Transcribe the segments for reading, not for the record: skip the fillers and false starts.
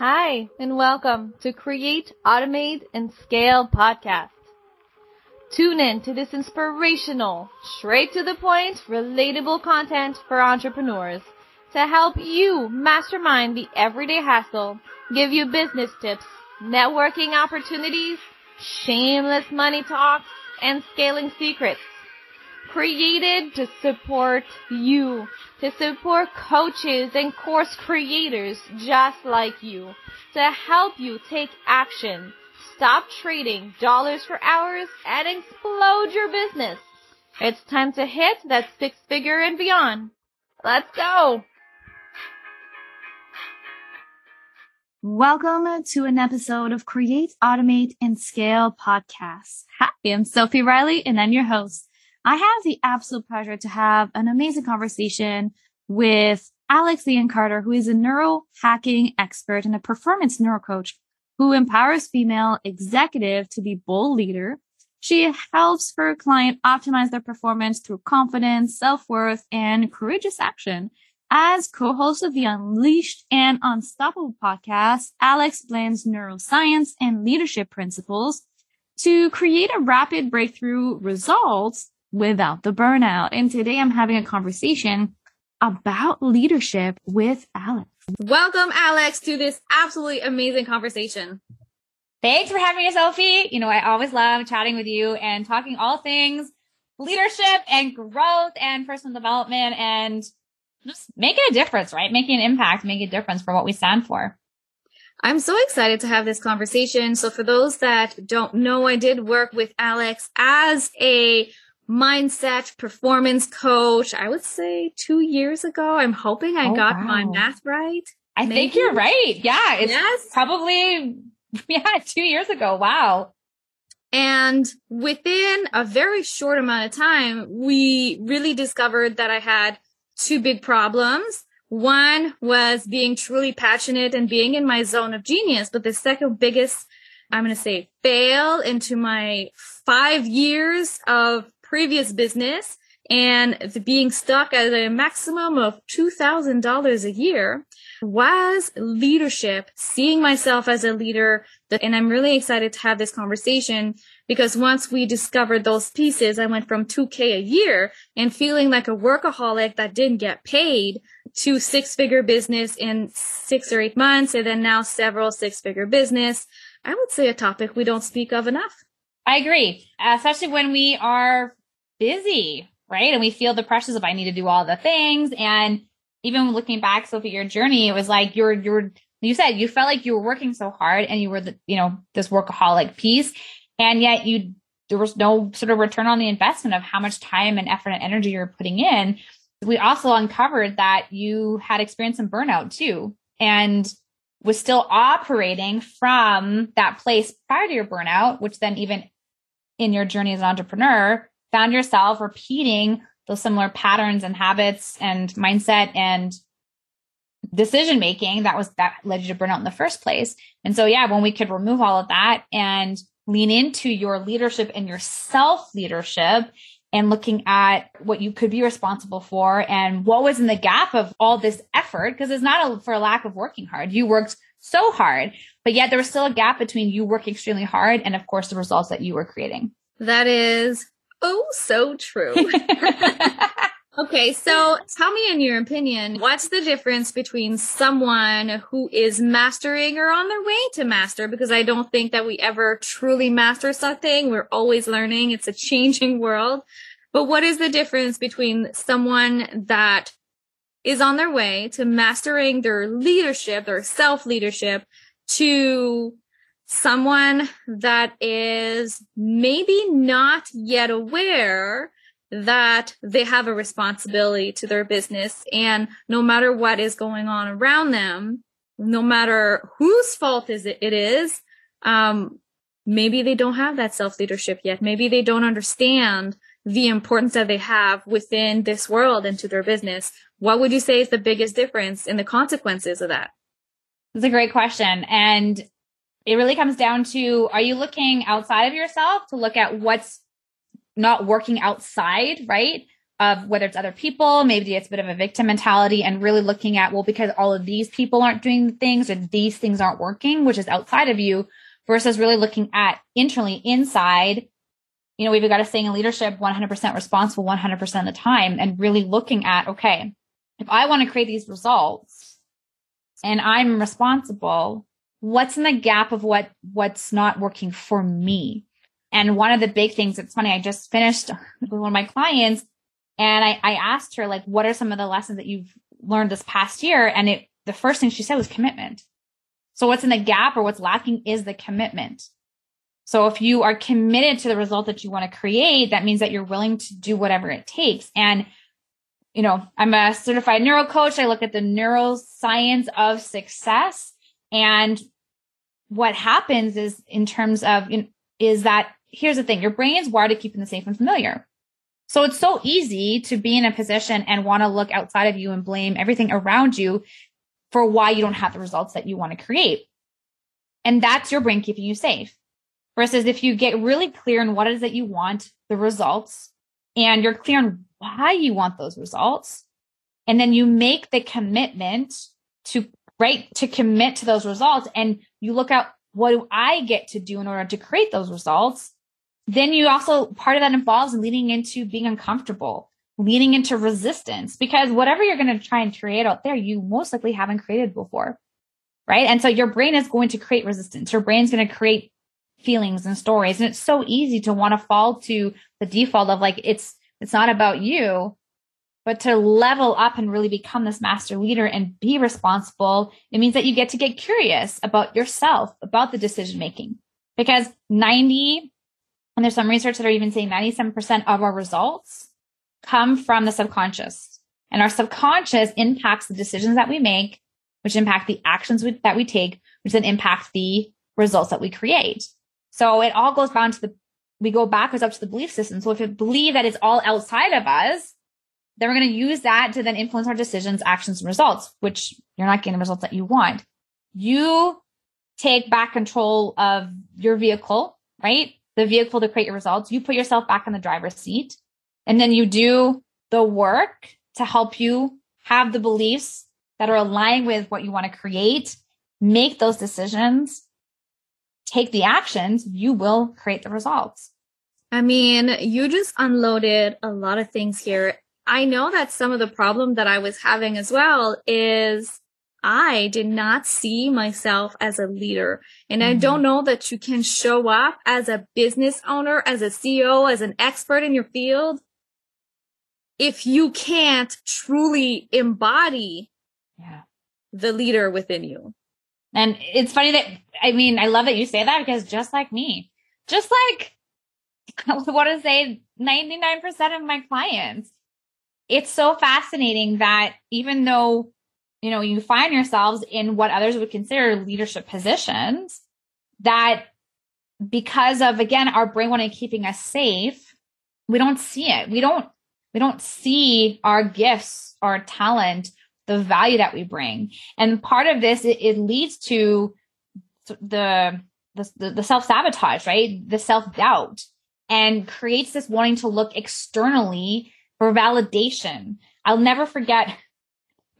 Hi, and welcome to Create, Automate, and Scale podcast. Tune in to this inspirational, straight to the point, relatable content for entrepreneurs to help you mastermind the everyday hustle, give you business tips, networking opportunities, shameless money talks, and scaling secrets. Created to support you, to support coaches and course creators just like you, to help you take action, stop trading dollars for hours, and explode your business. It's time to hit that six figure and beyond. Let's go. Welcome to an episode of Create, Automate, and Scale podcast. Hi, I'm Sophie Riley, and I'm your host. I have the absolute pleasure to have an amazing conversation with Alex Lianne Carter, who is a neuro-hacking expert and a performance-neuro coach who empowers female executives to be bold leader. She helps her client optimize their performance through confidence, self-worth, and courageous action. As co-host of the Unleashed and Unstoppable podcast, Alex blends neuroscience and leadership principles to create a rapid breakthrough results without the burnout. And today I'm having a conversation about leadership with Alex. Welcome, Alex, to this absolutely amazing conversation. Thanks for having me, Sophie. You know, I always love chatting with you and talking all things leadership and growth and personal development and just making a difference, right? Making an impact, making a difference for what we stand for. I'm so excited to have this conversation. So for those that don't know, I did work with Alex as a mindset performance coach, I would say 2 years ago. I'm hoping I got my math right. I think you're right. Yeah. It's probably 2 years ago. Wow. And within a very short amount of time, we really discovered that I had two big problems. One was being truly passionate and being in my zone of genius. But the second biggest, I'm going to say, fail into my 5 years of previous business and being stuck at a maximum of $2,000 a year was leadership, seeing myself as a leader. And I'm really excited to have this conversation because once we discovered those pieces, I went from $2,000 a year and feeling like a workaholic that didn't get paid to six-figure business in 6 or 8 months. And then now several six-figure business. I would say a topic we don't speak of enough. I agree, especially when we are busy, right? And we feel the pressures of, I need to do all the things. And even looking back, Sophie, your journey, it was like you said you felt like you were working so hard and you were this workaholic piece. And yet there was no sort of return on the investment of how much time and effort and energy you're putting in. We also uncovered that you had experienced some burnout too and was still operating from that place prior to your burnout, which then even in your journey as an entrepreneur, found yourself repeating those similar patterns and habits and mindset and decision-making that led you to burnout in the first place. And so, when we could remove all of that and lean into your leadership and your self-leadership and looking at what you could be responsible for and what was in the gap of all this effort, because it's not for a lack of working hard. You worked so hard, but yet there was still a gap between you working extremely hard and, of course, the results that you were creating. That is so true. Okay, so tell me, in your opinion, what's the difference between someone who is mastering or on their way to master? Because I don't think that we ever truly master something. We're always learning. It's a changing world. But what is the difference between someone that is on their way to mastering their leadership, their self-leadership, to someone that is maybe not yet aware that they have a responsibility to their business, and no matter what is going on around them, no matter whose fault it is, maybe they don't have that self-leadership yet. Maybe they don't understand the importance that they have within this world and to their business. What would you say is the biggest difference in the consequences of that? That's a great question. And it really comes down to, are you looking outside of yourself to look at what's not working outside, right? of whether it's other people, maybe it's a bit of a victim mentality, and really looking at, well, because all of these people aren't doing things or these things aren't working, which is outside of you, versus really looking at internally inside. You know, we've got a saying in leadership, 100% responsible, 100% of the time, and really looking at, okay, if I want to create these results and I'm responsible, what's in the gap of what's not working for me? And one of the big things, it's funny, I just finished with one of my clients, and I asked her, like, what are some of the lessons that you've learned this past year? And the first thing she said was commitment. So what's in the gap or what's lacking is the commitment. So if you are committed to the result that you want to create, that means that you're willing to do whatever it takes. And, you know, I'm a certified neuro coach. I look at the neuroscience of success. And what happens is in terms of, is that, here's the thing, your brain is wired to keep things safe and familiar. So it's so easy to be in a position and want to look outside of you and blame everything around you for why you don't have the results that you want to create. And that's your brain keeping you safe. Versus if you get really clear on what it is that you want, the results, and you're clear on why you want those results, and then you make the commitment to commit to those results, and you look at, what do I get to do in order to create those results? Then you also, part of that involves leaning into being uncomfortable, leaning into resistance, because whatever you're going to try and create out there, you most likely haven't created before, right? And so your brain is going to create resistance. Your brain's going to create feelings and stories. And it's so easy to want to fall to the default of like, it's not about you, but to level up and really become this master leader and be responsible. It means that you get to get curious about yourself, about the decision-making, because and there's some research that are even saying 97% of our results come from the subconscious. And our subconscious impacts the decisions that we make, which impact the actions that we take, which then impact the results that we create. So it all goes down to we go backwards up to the belief system. So if we believe that it's all outside of us, then we're going to use that to then influence our decisions, actions, and results, which you're not getting the results that you want. You take back control of your vehicle, right? The vehicle to create your results. You put yourself back in the driver's seat, and then you do the work to help you have the beliefs that are aligned with what you want to create, make those decisions, take the actions, you will create the results. I mean, you just unloaded a lot of things here. I know that some of the problem that I was having as well is I did not see myself as a leader. And I don't know that you can show up as a business owner, as a CEO, as an expert in your field, if you can't truly embody the leader within you. And it's funny that, I mean, I love that you say that, because just like me, just like, I want to say 99% of my clients, it's so fascinating that even though, you know, you find yourselves in what others would consider leadership positions, that because of, again, our brain wanting keeping us safe, we don't see it. We don't see our gifts, our talent, the value that we bring. And part of this, it leads to the self-sabotage, right? The self-doubt, and creates this wanting to look externally for validation. I'll never forget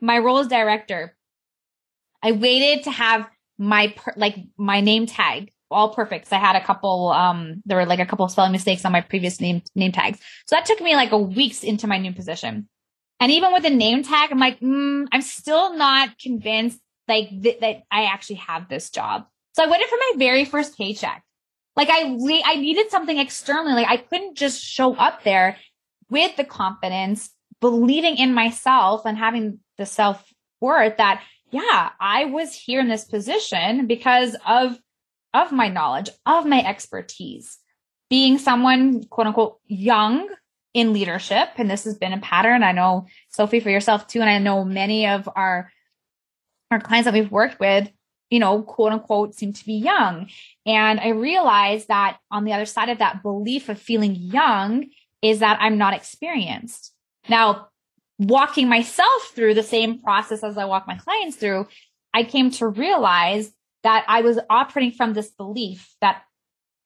my role as director. I waited to have my name tag all perfect. So I had a couple, there were like a couple of spelling mistakes on my previous name tags. So that took me like a week into my new position. And even with a name tag, I'm like, I'm still not convinced that I actually have this job. So I waited for my very first paycheck. Like I needed something externally. Like I couldn't just show up there with the confidence, believing in myself and having the self-worth that, yeah, I was here in this position because of my knowledge, of my expertise, being someone, quote unquote, young in leadership. And this has been a pattern. I know, Sophie, for yourself too. And I know many of our clients that we've worked with, you know, quote unquote, seem to be young. And I realized that on the other side of that belief of feeling young is that I'm not experienced. Now, walking myself through the same process as I walk my clients through, I came to realize that I was operating from this belief that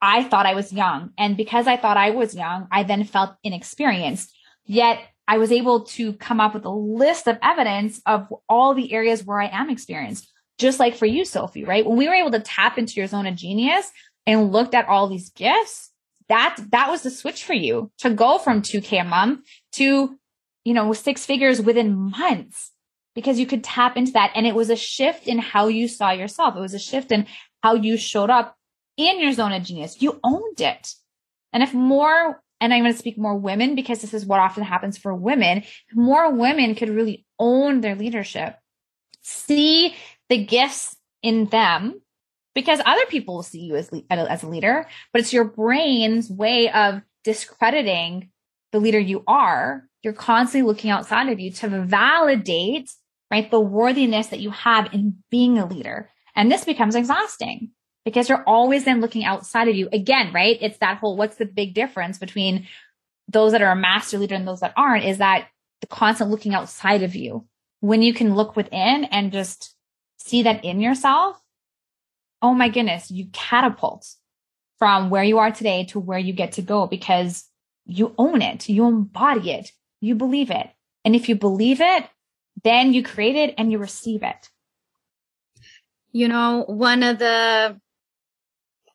I thought I was young. And because I thought I was young, I then felt inexperienced. Yet I was able to come up with a list of evidence of all the areas where I am experienced, just like for you, Sophie, right? When we were able to tap into your zone of genius and looked at all these gifts, that was the switch for you to go from 2K a month to, you know, 6 figures within months, because you could tap into that. And it was a shift in how you saw yourself. It was a shift in how you showed up in your zone of genius. You owned it. And if more, and I'm going to speak more women, because this is what often happens for women, more women could really own their leadership, see the gifts in them, because other people will see you as a leader, but it's your brain's way of discrediting the leader you are. You're constantly looking outside of you to validate, right, the worthiness that you have in being a leader. And this becomes exhausting, because you're always then looking outside of you again, right? It's that whole, what's the big difference between those that are a master leader and those that aren't, is that the constant looking outside of you. When you can look within and just see that in yourself, oh my goodness, you catapult from where you are today to where you get to go, because you own it, you embody it, you believe it. And if you believe it, then you create it and you receive it. You know, one of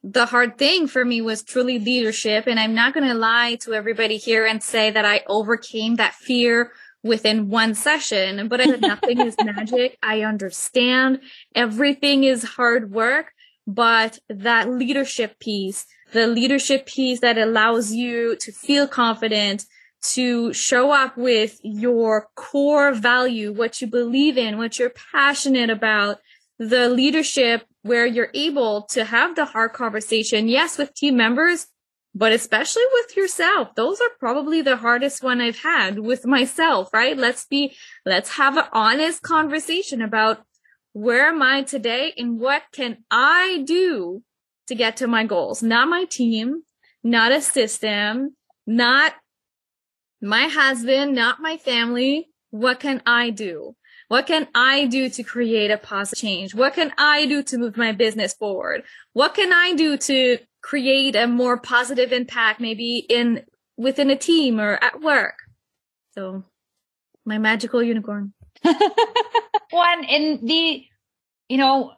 the hard thing for me was truly leadership. And I'm not going to lie to everybody here and say that I overcame that fear within one session, but I said nothing is magic. I understand everything is hard work, but that leadership piece, the leadership piece that allows you to feel confident, to show up with your core value, what you believe in, what you're passionate about, the leadership where you're able to have the hard conversation, yes, with team members, but especially with yourself. Those are probably the hardest one I've had with myself, right? Let's have an honest conversation about where am I today and what can I do to get to my goals? Not my team, not a system, not my husband, not my family. What can I do? What can I do to create a positive change? What can I do to move my business forward? What can I do to create a more positive impact, maybe within a team or at work? So, my magical unicorn. One in the, you know,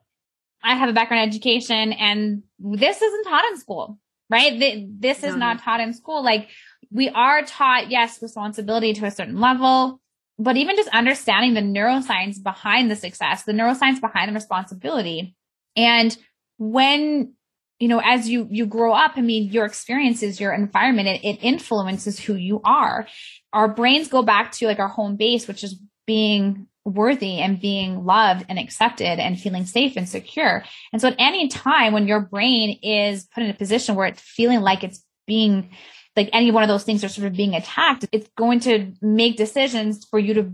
I have a background in education, and this isn't taught in school, right? This is not taught in school. Like, we are taught, yes, responsibility to a certain level, but even just understanding the neuroscience behind the success, the neuroscience behind the responsibility. And when, you know, as you grow up, I mean, your experiences, your environment, it influences who you are. Our brains go back to like our home base, which is being worthy and being loved and accepted and feeling safe and secure. And so at any time when your brain is put in a position where it's feeling like it's being like any one of those things are sort of being attacked, it's going to make decisions for you to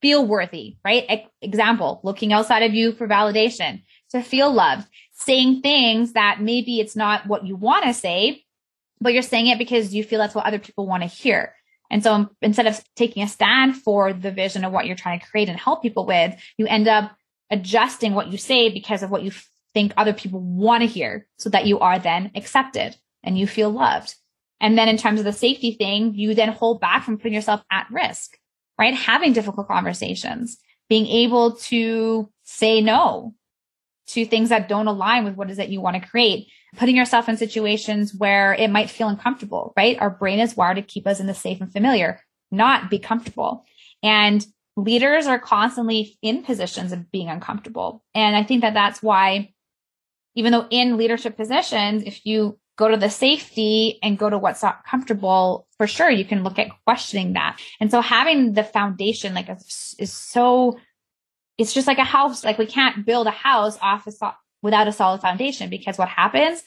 feel worthy, right? Example, looking outside of you for validation, to feel loved, saying things that maybe it's not what you want to say, but you're saying it because you feel that's what other people want to hear. And so instead of taking a stand for the vision of what you're trying to create and help people with, you end up adjusting what you say because of what you think other people want to hear, so that you are then accepted and you feel loved. And then in terms of the safety thing, you then hold back from putting yourself at risk, right? Having difficult conversations, being able to say no to things that don't align with what is that you want to create, putting yourself in situations where it might feel uncomfortable, right? Our brain is wired to keep us in the safe and familiar, not be comfortable. And leaders are constantly in positions of being uncomfortable. And I think that that's why, even though in leadership positions, if you go to the safety and go to what's not comfortable, for sure, you can look at questioning that. And so having the foundation like is so, it's just like a house. Like, we can't build a house without a solid foundation, because what happens,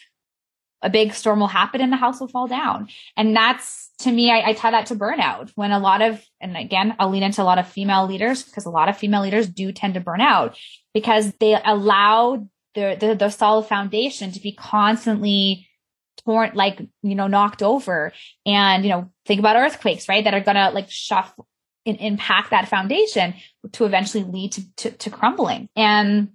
a big storm will happen and the house will fall down. And that's, to me, I tie that to burnout, when a lot of, and again, I'll lean into a lot of female leaders, because a lot of female leaders do tend to burn out because they allow the solid foundation to be constantly torn, like, you know, knocked over. And, you know, think about earthquakes, right? That are going to like shuffle and impact that foundation to eventually lead to crumbling. And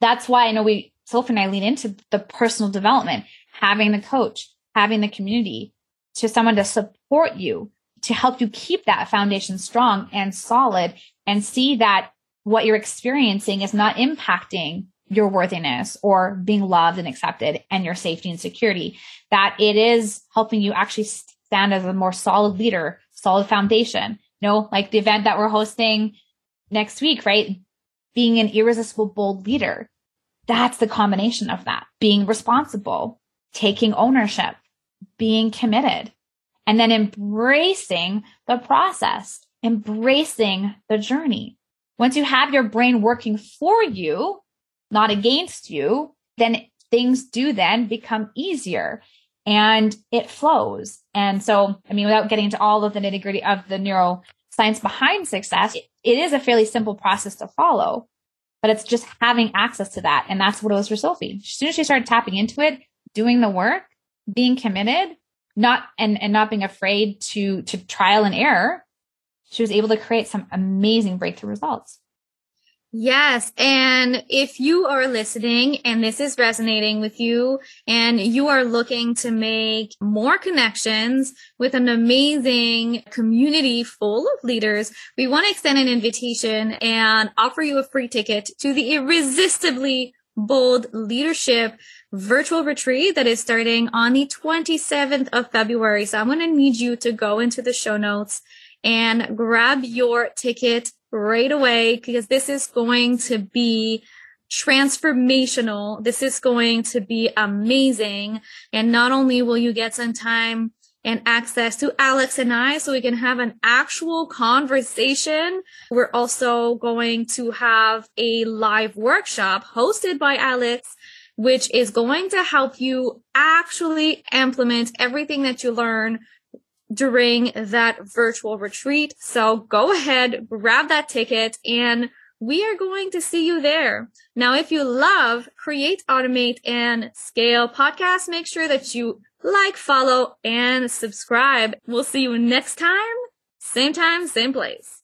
that's why I know Sophie and I lean into the personal development, having the coach, having the community, to someone to support you, to help you keep that foundation strong and solid and see that what you're experiencing is not impacting your worthiness or being loved and accepted and your safety and security, that it is helping you actually stand as a more solid leader, solid foundation. You know, like the event that we're hosting next week, right? Being an irresistible, bold leader. That's the combination of that. Being responsible, taking ownership, being committed, and then embracing the process, embracing the journey. Once you have your brain working for you, not against you, then things do then become easier and it flows. And so, I mean, without getting into all of the nitty-gritty of the neuroscience behind success, it is a fairly simple process to follow, but it's just having access to that. And that's what it was for Sophie. As soon as she started tapping into it, doing the work, being committed, not being afraid to trial and error, she was able to create some amazing breakthrough results. Yes. And if you are listening and this is resonating with you and you are looking to make more connections with an amazing community full of leaders, we want to extend an invitation and offer you a free ticket to the Irresistibly Bold Leadership Virtual Retreat that is starting on the 27th of February. So I'm going to need you to go into the show notes and grab your ticket right away, because this is going to be transformational. This is going to be amazing. And not only will you get some time and access to Alex and I so we can have an actual conversation, we're also going to have a live workshop hosted by Alex, which is going to help you actually implement everything that you learn during that virtual retreat. So go ahead, grab that ticket, and we are going to see you there. Now, if you love Create, Automate, and Scale podcast, make sure that you like, follow, and subscribe. We'll see you next time. Same time, same place.